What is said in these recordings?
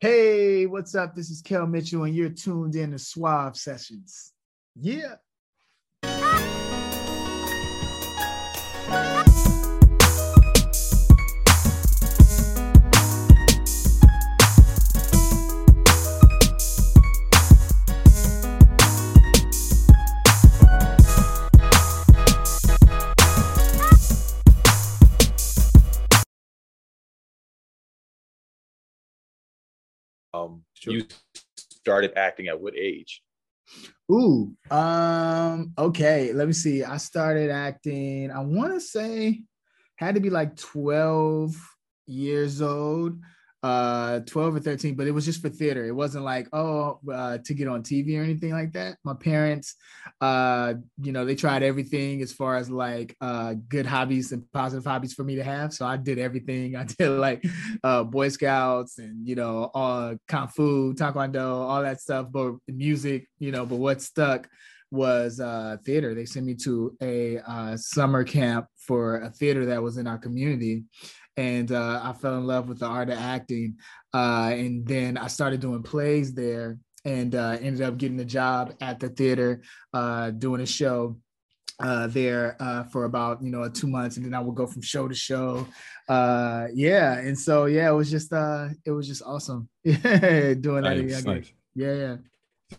Hey, what's up? This is Kel Mitchell, and you're tuned in to Suave Sessions. Yeah. Sure. You started acting at what age? Ooh, okay, let me see. I started acting, I want to say, had to be like 12 years old, 12 or 13, but it was just for theater. It wasn't like, to get on TV or anything like that. My parents, they tried everything as far as like good hobbies and positive hobbies for me to have. So I did everything. I did like Boy Scouts and, Kung Fu, Taekwondo, all that stuff, but music, but what stuck was theater. They sent me to a summer camp for a theater that was in our community. And I fell in love with the art of acting. And then I started doing plays there and ended up getting a job at the theater, doing a show there for about, 2 months. And then I would go from show to show. Yeah. And so, yeah, it was just awesome. Doing that. Nice, nice. Yeah. Yeah.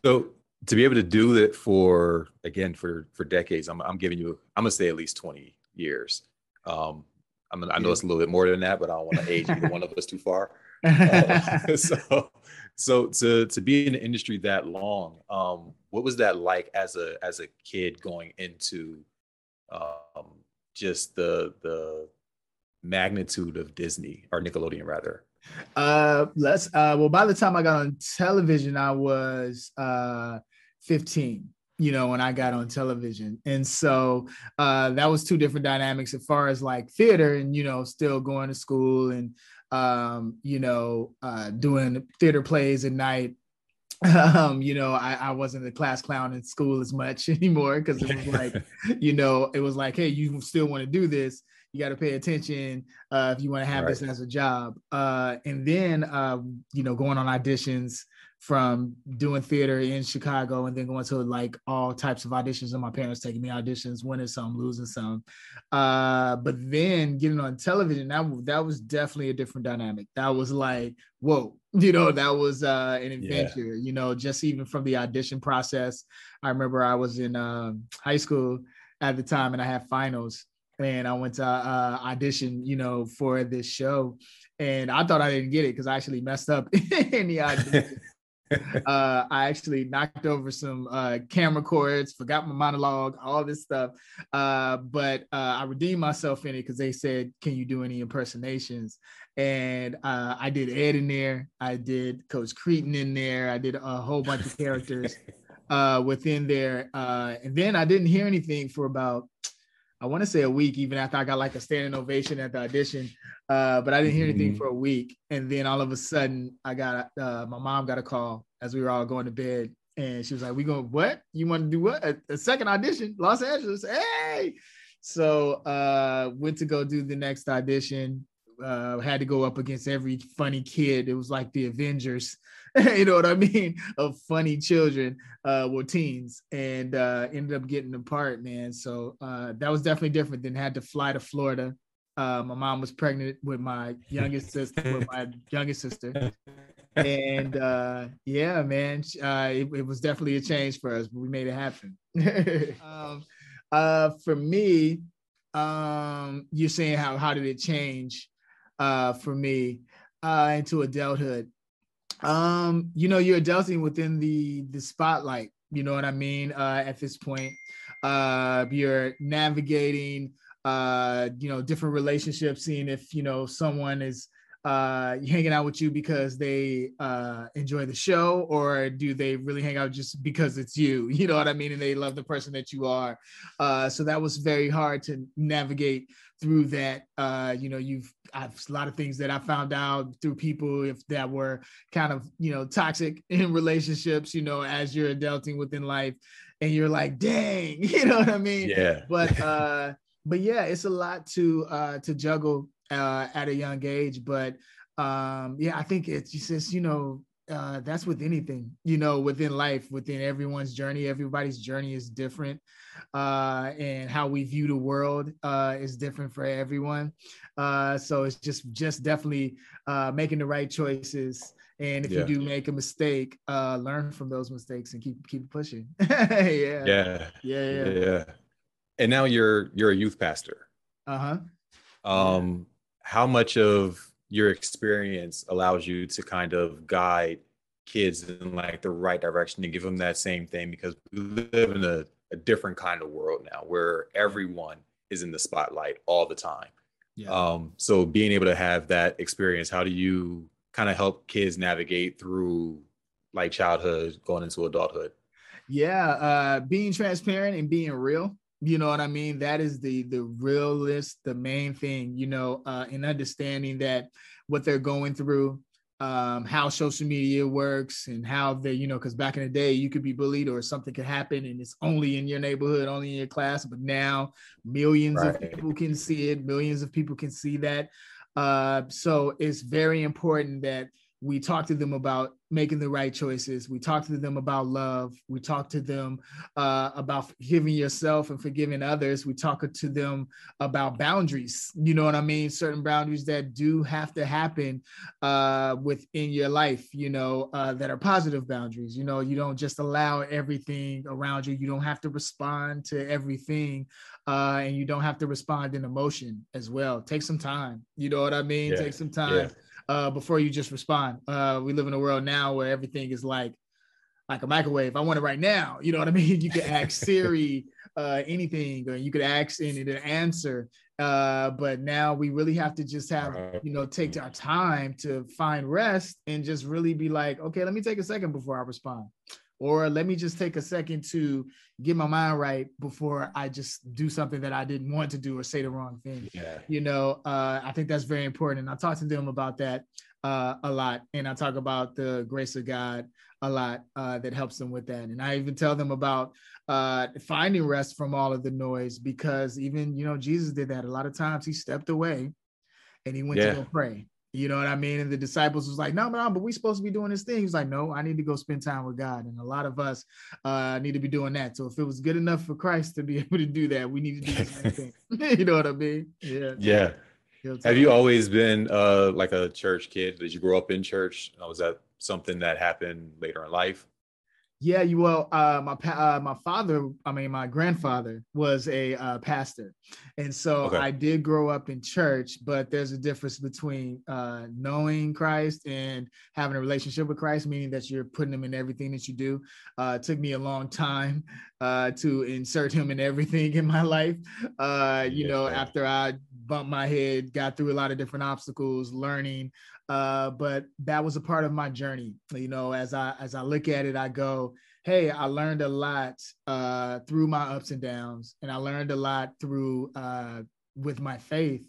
So to be able to do that for decades, I'm giving you, I'm going to say at least 20 years. I know it's a little bit more than that, but I don't want to age either one of us too far. So to be in the industry that long, what was that like as a kid going into just the magnitude of Disney or Nickelodeon rather? By the time I got on television, I was 15. When I got on television. And so that was two different dynamics as far as like theater and, still going to school and, doing theater plays at night. I wasn't the class clown in school as much anymore because it was like, it was like, hey, you still want to do this. You got to pay attention if you want to have right. This as a job. And then, going on auditions from doing theater in Chicago and then going to like all types of auditions and my parents taking me auditions, winning some, losing some. But then getting on television, that was definitely a different dynamic. That was like, whoa, that was an adventure, yeah. Just even from the audition process. I remember I was in high school at the time and I had finals. And I went to audition, for this show. And I thought I didn't get it because I actually messed up in the audition. I actually knocked over some camera cords, forgot my monologue, all this stuff. But I redeemed myself in it because they said, can you do any impersonations? And I did Ed in there. I did Coach Creighton in there. I did a whole bunch of characters within there. And then I didn't hear anything for about... I want to say a week, even after I got like a standing ovation at the audition, but I didn't hear anything for a week. And then all of a sudden I got, my mom got a call as we were all going to bed and she was like, we going, what? You want to do what? A second audition, Los Angeles. Hey. So, went to go do the next audition, had to go up against every funny kid. It was like the Avengers, you know what I mean? Of funny children, were teens and ended up getting the part, man. So that was definitely different than had to fly to Florida. My mom was pregnant with my youngest sister, And yeah, man, it was definitely a change for us, but we made it happen. For me, you're saying how did it change for me into adulthood? You're adulting within the spotlight, you know what I mean? At this point, you're navigating, different relationships, seeing if, someone is, hanging out with you because they, enjoy the show or do they really hang out just because it's you know what I mean? And they love the person that you are. So that was very hard to navigate through that. I've a lot of things that I found out through people if that were kind of, toxic in relationships, as you're adulting within life and you're like, dang, you know what I mean? Yeah. But yeah, it's a lot to juggle at a young age, but Yeah, I think it's just, you know, that's with anything, you know, within life, within everyone's journey. Everybody's journey is different, and how we view the world is different for everyone. So it's just definitely making the right choices. And if you do make a mistake, learn from those mistakes and keep pushing. Yeah. And now you're a youth pastor. How much of your experience allows you to kind of guide kids in like the right direction to give them that same thing? Because we live in a different kind of world now where everyone is in the spotlight all the time. So being able to have that experience, how do you kind of help kids navigate through like childhood going into adulthood? Being transparent and being real. You know what I mean? That is the realist, the main thing, you know, in understanding that what they're going through, how social media works and how they, you know, because back in the day you could be bullied or something could happen and it's only in your neighborhood, only in your class. But now millions of people can see it. Millions of people can see that. So it's very important that we talk to them about making the right choices. We talk to them about love. We talk to them about forgiving yourself and forgiving others. We talk to them about boundaries. You know what I mean? Certain boundaries that do have to happen within your life, you know, that are positive boundaries. You know, you don't just allow everything around you. You don't have to respond to everything. And you don't have to respond in emotion as well. Take some time. You know what I mean? Take some time. Before you just respond. We live in a world now where everything is like a microwave. I want it right now. You know what I mean? You can ask Siri anything, or you could ask and it'll answer. But now we really have to just have, you know, take our time to find rest and just really be like, okay, let me take a second before I respond. Or let me just take a second to get my mind right before I just do something that I didn't want to do or say the wrong thing. You know, I think that's very important. And I talk to them about that a lot. And I talk about the grace of God a lot that helps them with that. And I even tell them about finding rest from all of the noise, because even, you know, Jesus did that. A lot of times he stepped away and he went to go pray. You know what I mean? And the disciples was like, no, but we're supposed to be doing this thing. He's like, no, I need to go spend time with God. And a lot of us need to be doing that. So if it was good enough for Christ to be able to do that, we need to do the same thing. You know what I mean? Yeah. Have you always been like a church kid? Did you grow up in church? Was that something that happened later in life? Yeah, my grandfather was a pastor. And so I did grow up in church, but there's a difference between knowing Christ and having a relationship with Christ, meaning that you're putting him in everything that you do. It took me a long time to insert him in everything in my life. After I bumped my head, got through a lot of different obstacles, learning, but that was a part of my journey. You know, as I look at it, I go, hey, I learned a lot through my ups and downs, and I learned a lot through with my faith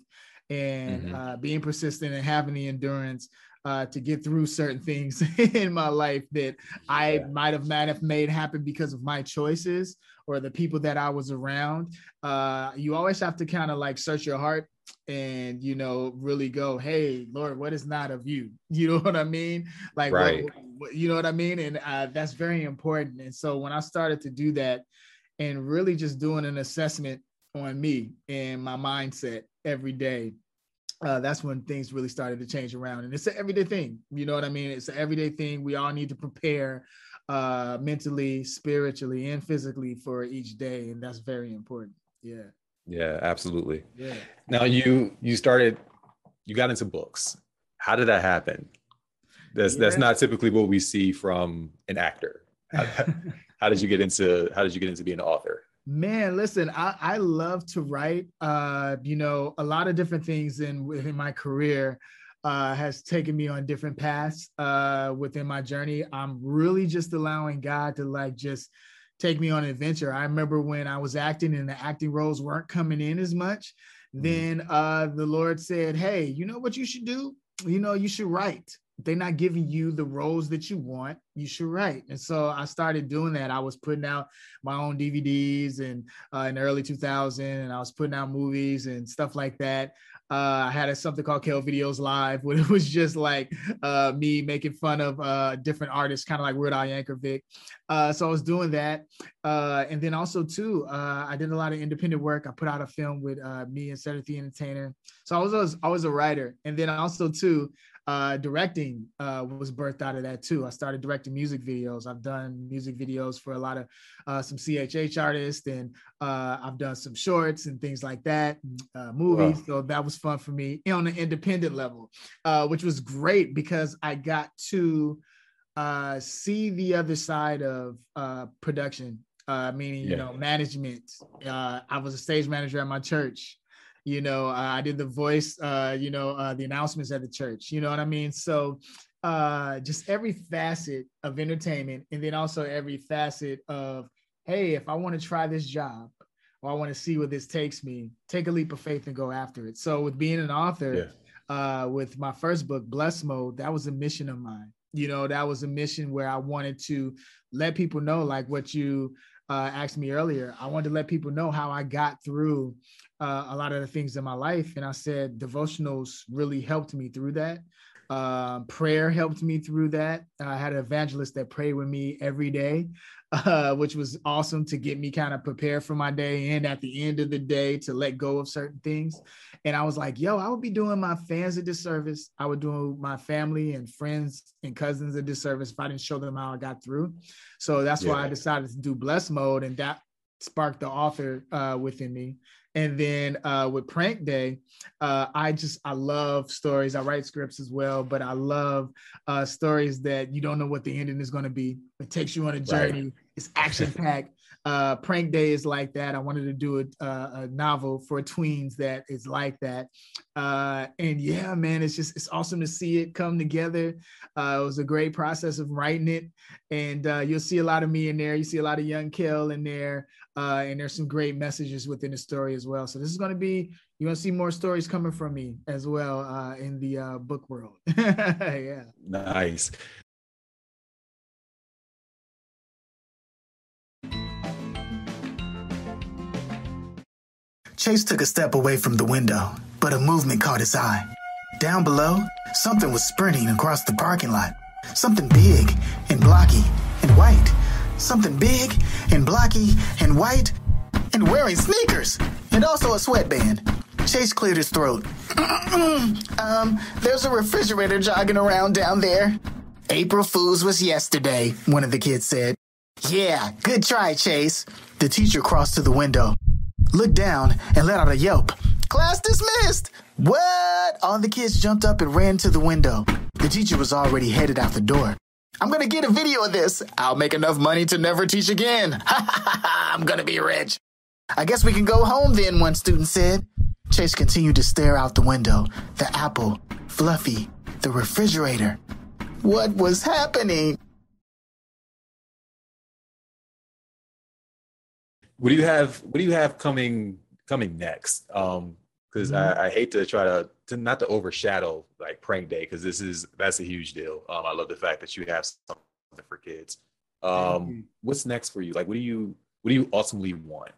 and being persistent and having the endurance to get through certain things in my life that I might have not have made happen because of my choices or the people that I was around. You always have to kind of like search your heart and, you know, really go, hey, Lord, what is not of you? You know what I mean? Like, what, you know what I mean? And that's very important. And so when I started to do that and really just doing an assessment on me and my mindset every day, that's when things really started to change around. And it's an everyday thing. You know what I mean? It's an everyday thing. We all need to prepare mentally, spiritually, and physically for each day. And that's very important. Yeah, absolutely. Yeah. Now you got into books. How did that happen? That's not typically what we see from an actor. How did you get into being an author? Man, listen, I love to write. You know, a lot of different things within my career has taken me on different paths within my journey. I'm really just allowing God to like just take me on an adventure. I remember when I was acting and the acting roles weren't coming in as much, then the Lord said, hey, you know what you should do? You know, you should write. They're not giving you the roles that you want, you should write. And so I started doing that. I was putting out my own DVDs and in the early 2000s, and I was putting out movies and stuff like that. I had something called Kale Videos Live, where it was just like me making fun of different artists, kind of like Weird Al Yankovic. So I was doing that. And then also too, I did a lot of independent work. I put out a film with me and Cedric The Entertainer. So I was always a writer. And then also too, directing was birthed out of that too. I started directing music videos. I've done music videos for a lot of some CHH artists, and I've done some shorts and things like that, movies. Wow. So that was fun for me on an independent level, which was great because I got to see the other side of production, meaning, you know, management. I was a stage manager at my church. You know, I did the voice, you know, the announcements at the church, you know what I mean? So just every facet of entertainment, and then also every facet of, hey, if I want to try this job or I want to see where this takes me, take a leap of faith and go after it. So with being an author, with my first book, Bless Mode, that was a mission of mine. You know, that was a mission where I wanted to let people know, like what you asked me earlier, I wanted to let people know how I got through a lot of the things in my life. And I said, devotionals really helped me through that. Prayer helped me through that. I had an evangelist that prayed with me every day, which was awesome to get me kind of prepared for my day. And at the end of the day, to let go of certain things. And I was like, yo, I would be doing my fans a disservice. I would do my family and friends and cousins a disservice if I didn't show them how I got through. So that's why I decided to do Bless Mode. And that sparked the author within me. And then with Prank Day, I love stories. I write scripts as well, but I love stories that you don't know what the ending is going to be. It takes you on a journey. Right. It's action packed. Prank Day is like that. I wanted to do a novel for tweens that is like that. And yeah, man, it's awesome to see it come together. It was a great process of writing it. And you'll see a lot of me in there. You see a lot of young Kel in there. And there's some great messages within the story as well. So this is going to be, you're going to see more stories coming from me as well in the book world. Yeah. Nice. Chase took a step away from the window, but a movement caught his eye. Down below, something was sprinting across the parking lot. Something big and blocky and white. Something big and blocky and white and wearing sneakers and also a sweatband. Chase cleared his throat. There's a refrigerator jogging around down there. April Fool's was yesterday, one of the kids said. Yeah, good try, Chase. The teacher crossed to the window, looked down, and let out a yelp. Class dismissed! What? All the kids jumped up and ran to the window. The teacher was already headed out the door. I'm gonna get a video of this. I'll make enough money to never teach again. Ha ha ha ha, I'm gonna be rich. I guess we can go home then, one student said. Chase continued to stare out the window. The apple, Fluffy, the refrigerator. What was happening? What do you have coming next? Because I hate to try to not to overshadow like Prank Day, because that's a huge deal. I love the fact that you have something for kids. What's next for you? Like, what do you ultimately want?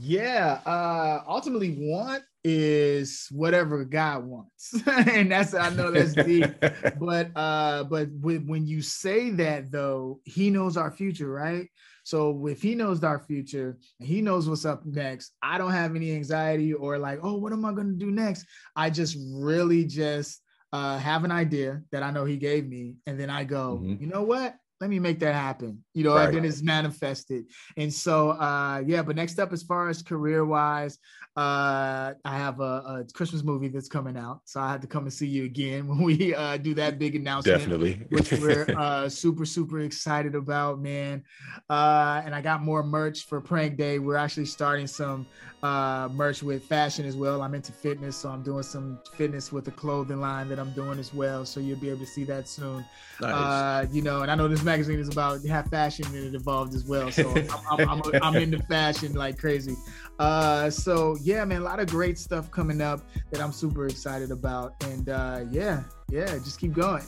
Yeah, ultimately want is whatever God wants, and I know that's deep. But when you say that though, He knows our future, right? So if He knows our future and He knows what's up next, I don't have any anxiety or like, oh, what am I going to do next? I just really have an idea that I know He gave me. And then I go, you know what? Let me make that happen. You know, and then it's manifested. And so, but next up, as far as career-wise, I have a Christmas movie that's coming out. So I have to come and see you again when we do that big announcement. Definitely. Which we're super, super excited about, man. And I got more merch for Prank Day. We're actually starting some merch with fashion as well. I'm into fitness, so I'm doing some fitness with the clothing line that I'm doing as well. So you'll be able to see that soon. Nice. And I know this magazine is about have fashion in it involved as well. So I'm into fashion like crazy. So yeah, man, a lot of great stuff coming up that I'm super excited about. And just keep going.